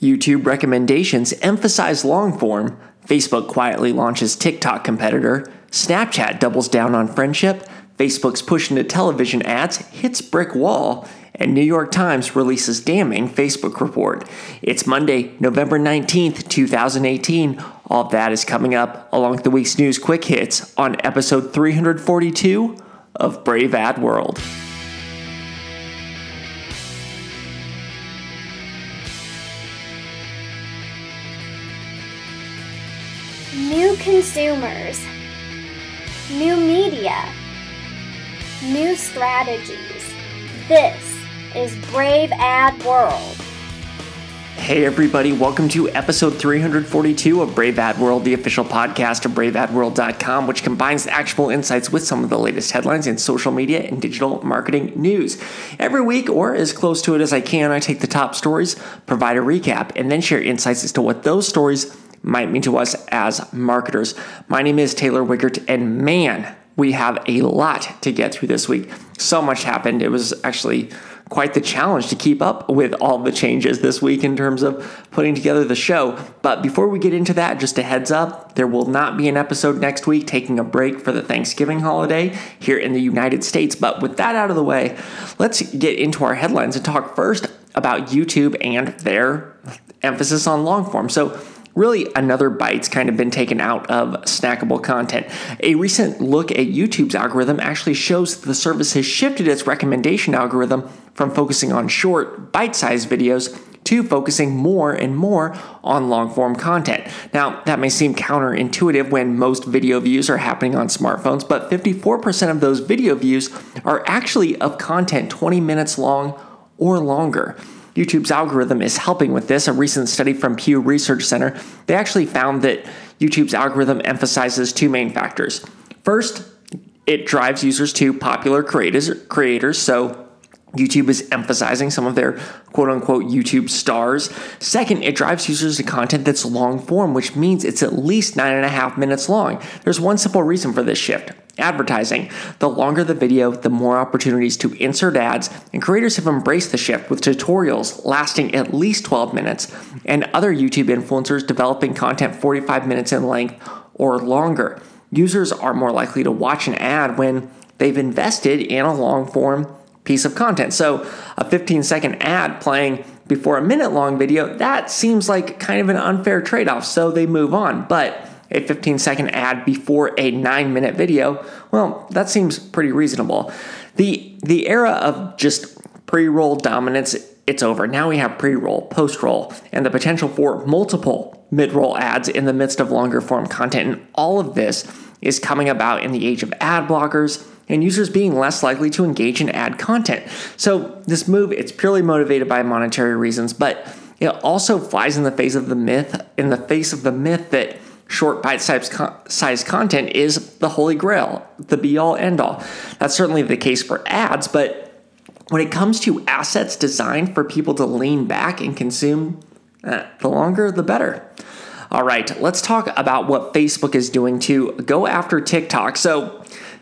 YouTube recommendations emphasize long form, Facebook quietly launches TikTok competitor, Snapchat doubles down on friendship, Facebook's push into television ads hits brick wall, and New York Times releases damning Facebook report. It's Monday, November 19th, 2018. All of that is coming up along with the week's news quick hits on episode 342 of Brave Ad World. New consumers, new media, new strategies. This is Brave Ad World. Hey everybody, welcome to episode 342 of Brave Ad World, the official podcast of braveadworld.com, which combines the actual insights with some of the latest headlines in social media and digital marketing news. Every week, or as close to it as I can, I take the top stories, provide a recap, and then share insights as to what those stories might mean to us as marketers. My name is Taylor Wiegert, and man, we have a lot to get through this week. So much happened. It was actually quite the challenge to keep up with all the changes this week in terms of putting together the show. But before we get into that, just a heads up, there will not be an episode next week, taking a break for the Thanksgiving holiday here in the United States. But with that out of the way, let's get into our headlines and talk first about YouTube and their emphasis on long form. So really, another bite's kind of been taken out of snackable content. A recent look at YouTube's algorithm actually shows the service has shifted its recommendation algorithm from focusing on short, bite-sized videos to focusing more and more on long-form content. Now, that may seem counterintuitive when most video views are happening on smartphones, but 54% of those video views are actually of content 20 minutes long or longer. YouTube's algorithm is helping with this. A recent study from Pew Research Center, they actually found that YouTube's algorithm emphasizes two main factors. First, it drives users to popular creators, so YouTube is emphasizing some of their quote-unquote YouTube stars. Second, it drives users to content that's long form, which means it's at least 9.5 minutes long. There's one simple reason for this shift: advertising. The longer the video, the more opportunities to insert ads, and creators have embraced the shift with tutorials lasting at least 12 minutes and other YouTube influencers developing content 45 minutes in length or longer. Users are more likely to watch an ad when they've invested in a long-form piece of content. So a 15-second ad playing before a minute-long video, that seems like kind of an unfair trade-off, so they move on. But a 15-second ad before a 9-minute video, well, that seems pretty reasonable. The era of just pre-roll dominance, it's over. Now we have pre-roll, post-roll, and the potential for multiple mid-roll ads in the midst of longer-form content. And all of this is coming about in the age of ad blockers and users being less likely to engage in ad content. So this move, it's purely motivated by monetary reasons, but it also flies in the face of the myth, that short bite-sized content is the holy grail, the be-all, end-all. That's certainly the case for ads, but when it comes to assets designed for people to lean back and consume, the longer, the better. All right, let's talk about what Facebook is doing to go after TikTok. So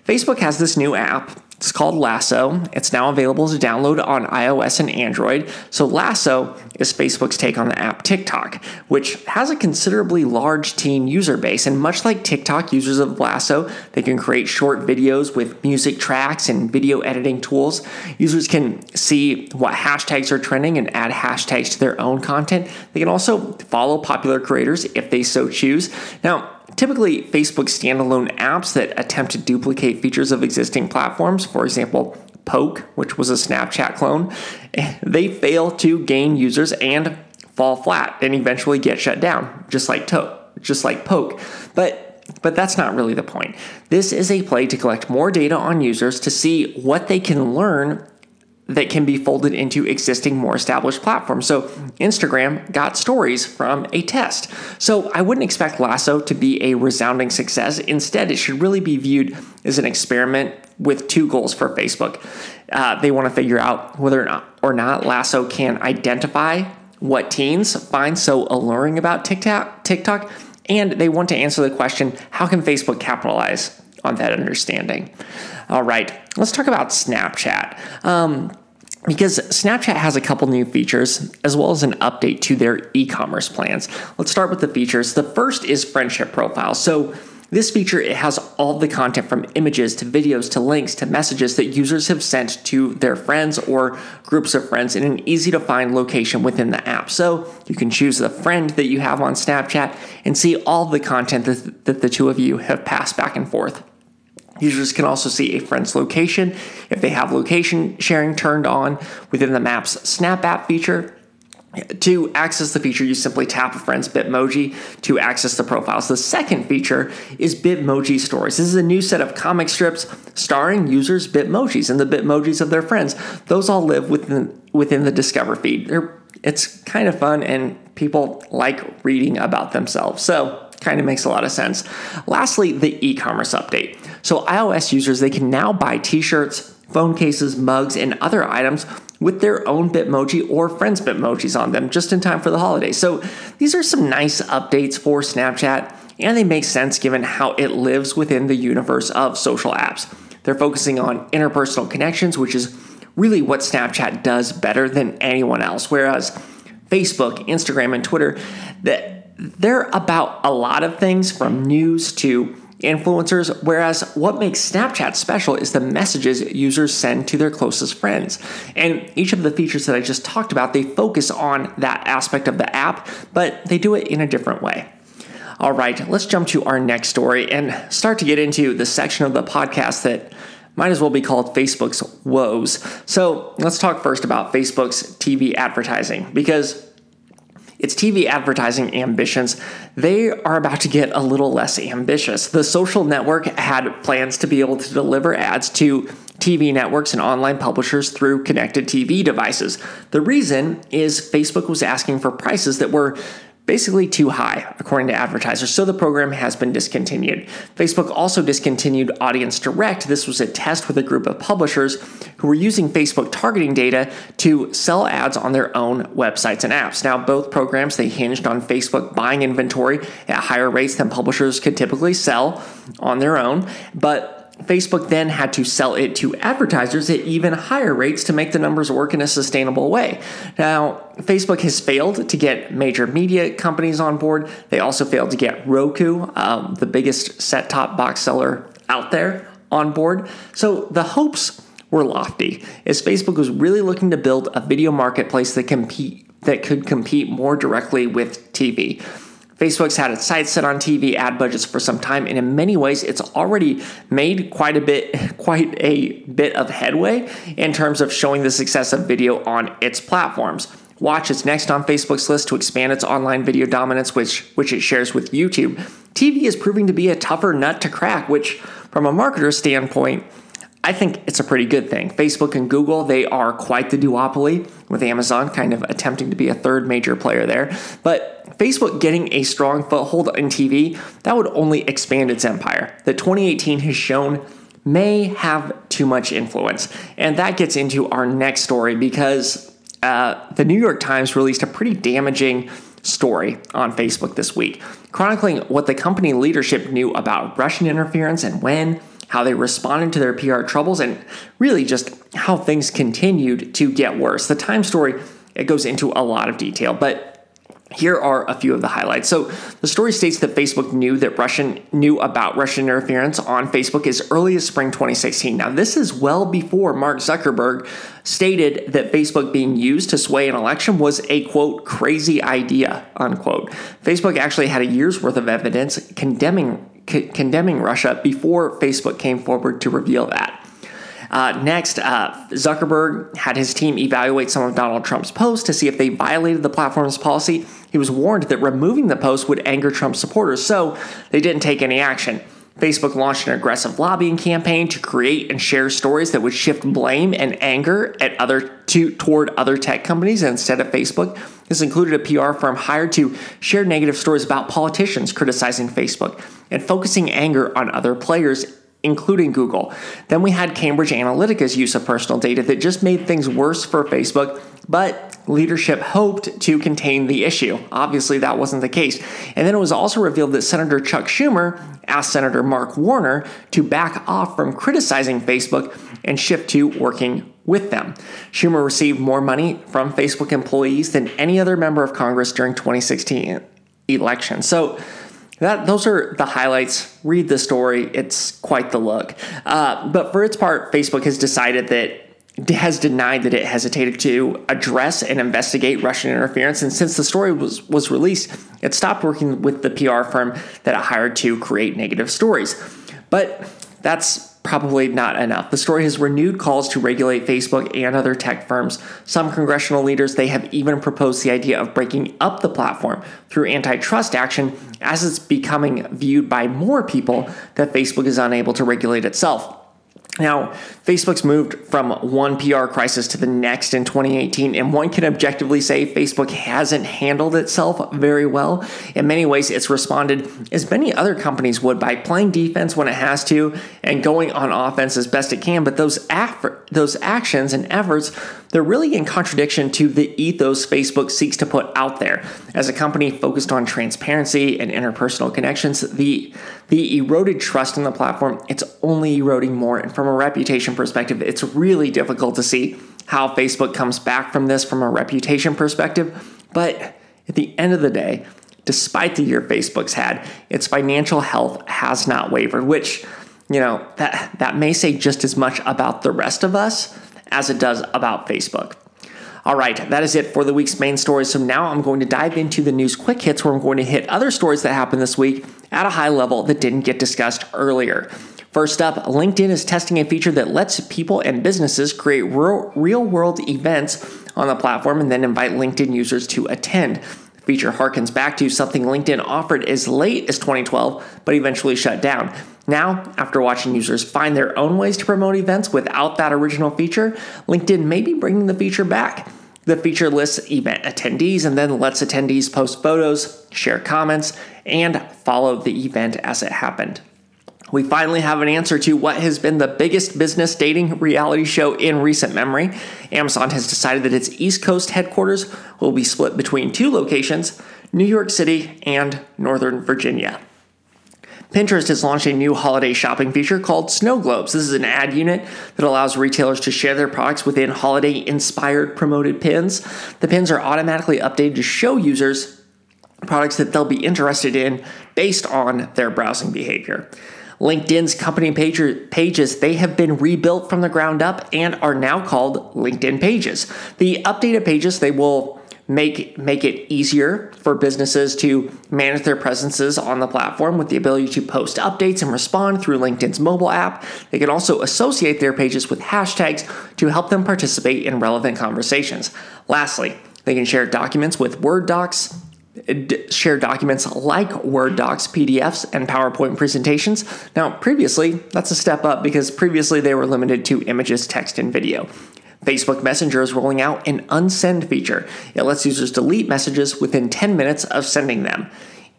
Facebook has this new app. It's called Lasso. It's now available to download on iOS and Android. So Lasso is Facebook's take on the app TikTok, which has a considerably large teen user base. And much like TikTok, users of Lasso, they can create short videos with music tracks and video editing tools. Users can see what hashtags are trending and add hashtags to their own content. They can also follow popular creators if they so choose. Now, typically, Facebook standalone apps that attempt to duplicate features of existing platforms, for example, Poke, which was a Snapchat clone, they fail to gain users and fall flat and eventually get shut down, just like Poke. But that's not really the point. This is a play to collect more data on users to see what they can learn that can be folded into existing, more established platforms. So Instagram got stories from a test. So I wouldn't expect Lasso to be a resounding success. Instead, it should really be viewed as an experiment with two goals for Facebook. They want to figure out whether or not Lasso can identify what teens find so alluring about TikTok, and they want to answer the question, how can Facebook capitalize on that understanding? All right, let's talk about Snapchat. because Snapchat has a couple new features as well as an update to their e-commerce plans. Let's start with the features. The first is friendship profiles. So this feature, it has all the content from images to videos to links to messages that users have sent to their friends or groups of friends in an easy-to-find location within the app. So you can choose the friend that you have on Snapchat and see all the content that the two of you have passed back and forth. Users can also see a friend's location if they have location sharing turned on within the Maps Snap app feature. To access the feature, you simply tap a friend's Bitmoji to access the profiles. The second feature is Bitmoji stories. This is a new set of comic strips starring users' Bitmojis and the Bitmojis of their friends. Those all live within the Discover feed. It's kind of fun, and people like reading about themselves. So kind of makes a lot of sense. Lastly, the e-commerce update. So iOS users, they can now buy t-shirts, phone cases, mugs, and other items with their own Bitmoji or friends' Bitmojis on them just in time for the holidays. So these are some nice updates for Snapchat, and they make sense given how it lives within the universe of social apps. They're focusing on interpersonal connections, which is really what Snapchat does better than anyone else, whereas Facebook, Instagram, and Twitter, they're about a lot of things from news to influencers, whereas what makes Snapchat special is the messages users send to their closest friends. And each of the features that I just talked about, they focus on that aspect of the app, but they do it in a different way. All right, let's jump to our next story and start to get into the section of the podcast that might as well be called Facebook's Woes. So let's talk first about Facebook's TV advertising, because its TV advertising ambitions, they are about to get a little less ambitious. The social network had plans to be able to deliver ads to TV networks and online publishers through connected TV devices. The reason is Facebook was asking for prices that were basically too high, according to advertisers, so the program has been discontinued. Facebook also discontinued Audience Direct. This was a test with a group of publishers who were using Facebook targeting data to sell ads on their own websites and apps. Now, both programs, they hinged on Facebook buying inventory at higher rates than publishers could typically sell on their own, but Facebook then had to sell it to advertisers at even higher rates to make the numbers work in a sustainable way. Now, Facebook has failed to get major media companies on board. They also failed to get Roku, the biggest set-top box seller out there, on board. So the hopes were lofty, as Facebook was really looking to build a video marketplace that could compete more directly with TV. Facebook's had its sights set on TV ad budgets for some time, and in many ways, it's already made quite a bit of headway in terms of showing the success of video on its platforms. Watch is next on Facebook's list to expand its online video dominance, which it shares with YouTube. TV is proving to be a tougher nut to crack, which, from a marketer's standpoint, I think it's a pretty good thing. Facebook and Google, they are quite the duopoly, with Amazon kind of attempting to be a third major player there. But Facebook getting a strong foothold in TV, that would only expand its empire. The 2018 has shown may have too much influence. And that gets into our next story, because the New York Times released a pretty damaging story on Facebook this week, chronicling what the company leadership knew about Russian interference and when, how they responded to their PR troubles, and really just how things continued to get worse. The Time story, it goes into a lot of detail, but here are a few of the highlights. So the story states that Facebook knew about Russian interference on Facebook as early as spring 2016. Now, this is well before Mark Zuckerberg stated that Facebook being used to sway an election was a, quote, crazy idea, unquote. Facebook actually had a year's worth of evidence condemning Russia before Facebook came forward to reveal that. Next, Zuckerberg had his team evaluate some of Donald Trump's posts to see if they violated the platform's policy. He was warned that removing the post would anger Trump supporters, so they didn't take any action. Facebook launched an aggressive lobbying campaign to create and share stories that would shift blame and anger at toward other tech companies instead of Facebook. This included a PR firm hired to share negative stories about politicians criticizing Facebook and focusing anger on other players, including Google. Then we had Cambridge Analytica's use of personal data that just made things worse for Facebook, but leadership hoped to contain the issue. Obviously, that wasn't the case. And then it was also revealed that Senator Chuck Schumer asked Senator Mark Warner to back off from criticizing Facebook and shift to working with them. Schumer received more money from Facebook employees than any other member of Congress during 2016 election. So those are the highlights. Read the story. It's quite the look. But for its part, Facebook has decided that has denied that it hesitated to address and investigate Russian interference. And since the story was released, it stopped working with the PR firm that it hired to create negative stories. But that's probably not enough. The story has renewed calls to regulate Facebook and other tech firms. Some congressional leaders, they have even proposed the idea of breaking up the platform through antitrust action, as it's becoming viewed by more people that Facebook is unable to regulate itself. Now, Facebook's moved from one PR crisis to the next in 2018, and one can objectively say Facebook hasn't handled itself very well. In many ways, it's responded as many other companies would, by playing defense when it has to and going on offense as best it can. But those actions and efforts, they're really in contradiction to the ethos Facebook seeks to put out there. As a company focused on transparency and interpersonal connections, the eroded trust in the platform, it's only eroding more. And from a reputation perspective, it's really difficult to see how Facebook comes back from this from a reputation perspective. But at the end of the day, despite the year Facebook's had, its financial health has not wavered, which, you know, that may say just as much about the rest of us as it does about Facebook. All right, that is it for the week's main story. So now I'm going to dive into the news quick hits, where I'm going to hit other stories that happened this week at a high level that didn't get discussed earlier. First up, LinkedIn is testing a feature that lets people and businesses create real-world events on the platform and then invite LinkedIn users to attend. The feature harkens back to something LinkedIn offered as late as 2012, but eventually shut down. Now, after watching users find their own ways to promote events without that original feature, LinkedIn may be bringing the feature back. The feature lists event attendees and then lets attendees post photos, share comments, and follow the event as it happened. We finally have an answer to what has been the biggest business dating reality show in recent memory. Amazon has decided that its East Coast headquarters will be split between two locations, New York City and Northern Virginia. Pinterest has launched a new holiday shopping feature called Snow Globes. This is an ad unit that allows retailers to share their products within holiday-inspired promoted pins. The pins are automatically updated to show users products that they'll be interested in based on their browsing behavior. LinkedIn's company pages, they have been rebuilt from the ground up and are now called LinkedIn Pages. The updated pages, they will make it easier for businesses to manage their presences on the platform with the ability to post updates and respond through LinkedIn's mobile app. They can also associate their pages with hashtags to help them participate in relevant conversations. Lastly, they can share documents with Word docs, share documents like Word docs, PDFs, and PowerPoint presentations. Now, previously, that's a step up because previously they were limited to images, text, and video. Facebook Messenger is rolling out an unsend feature. It lets users delete messages within 10 minutes of sending them.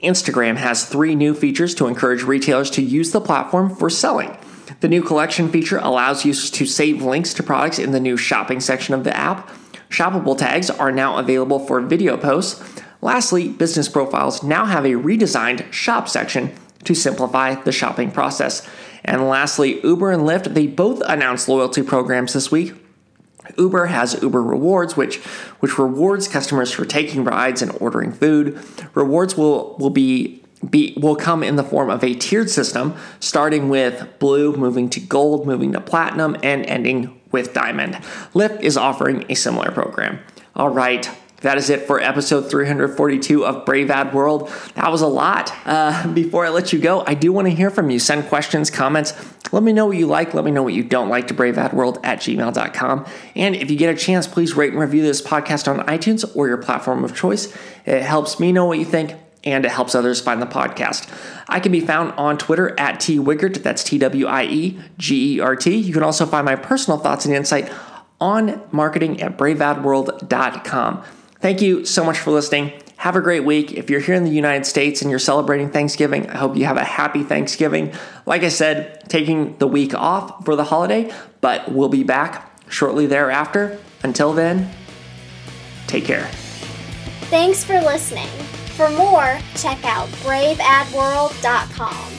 Instagram has 3 new features to encourage retailers to use the platform for selling. The new collection feature allows users to save links to products in the new shopping section of the app. Shoppable tags are now available for video posts. Lastly, business profiles now have a redesigned shop section to simplify the shopping process. And lastly, Uber and Lyft, they both announced loyalty programs this week. Uber has Uber Rewards, which rewards customers for taking rides and ordering food. Rewards will come in the form of a tiered system, starting with blue, moving to gold, moving to platinum, and ending with diamond. Lyft is offering a similar program. All right. That is it for episode 342 of Brave Ad World. That was a lot. Before I let you go, I do want to hear from you. Send questions, comments. Let me know what you like. Let me know what you don't like to braveadworld@gmail.com. And if you get a chance, please rate and review this podcast on iTunes or your platform of choice. It helps me know what you think, and it helps others find the podcast. I can be found on Twitter at @TWiegert. That's TWIEGERT. You can also find my personal thoughts and insight on marketing at braveadworld.com. Thank you so much for listening. Have a great week. If you're here in the United States and you're celebrating Thanksgiving, I hope you have a happy Thanksgiving. Like I said, taking the week off for the holiday, but we'll be back shortly thereafter. Until then, take care. Thanks for listening. For more, check out braveadworld.com.